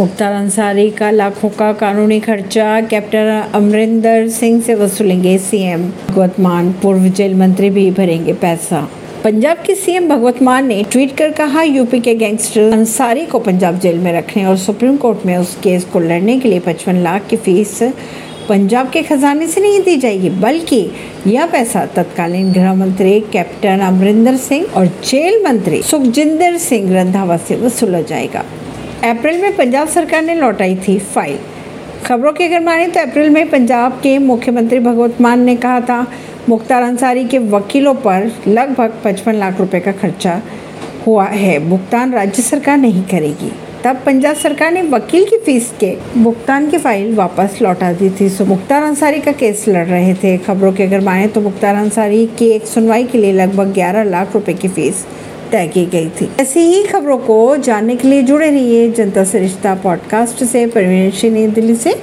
मुख्तार अंसारी का लाखों का कानूनी खर्चा कैप्टन अमरिंदर सिंह से वसूलेंगे सीएम भगवंत मान, पूर्व जेल मंत्री भी भरेंगे पैसा। पंजाब के सीएम भगवंत मान ने ट्वीट कर कहा, यूपी के गैंगस्टर अंसारी को पंजाब जेल में रखने और सुप्रीम कोर्ट में उस केस को लड़ने के लिए 55 लाख की फीस पंजाब के खजाने से नहीं दी जाएगी, बल्कि यह पैसा तत्कालीन गृह मंत्री कैप्टन अमरिंदर सिंह और जेल मंत्री सुखजिंदर सिंह रंधावा से वसूला जाएगा। अप्रैल में पंजाब सरकार ने लौटाई थी फाइल। खबरों की अगर माने तो अप्रैल में पंजाब के मुख्यमंत्री भगवंत मान ने कहा था मुख्तार अंसारी के वकीलों पर लगभग 55 लाख रुपए का खर्चा हुआ है, भुगतान राज्य सरकार नहीं करेगी। तब पंजाब सरकार ने वकील की फीस के भुगतान की फाइल वापस लौटा दी थी। सो मुख्तार अंसारी का केस लड़ रहे थे। खबरों की अगर माने तो मुख्तार अंसारी की एक सुनवाई के लिए लगभग 11 लाख रुपए की फीस तय की गई थी। ऐसी ही खबरों को जानने के लिए जुड़े रहिए जनता से रिश्ता पॉडकास्ट से। परवीन अर्शी, नई दिल्ली से।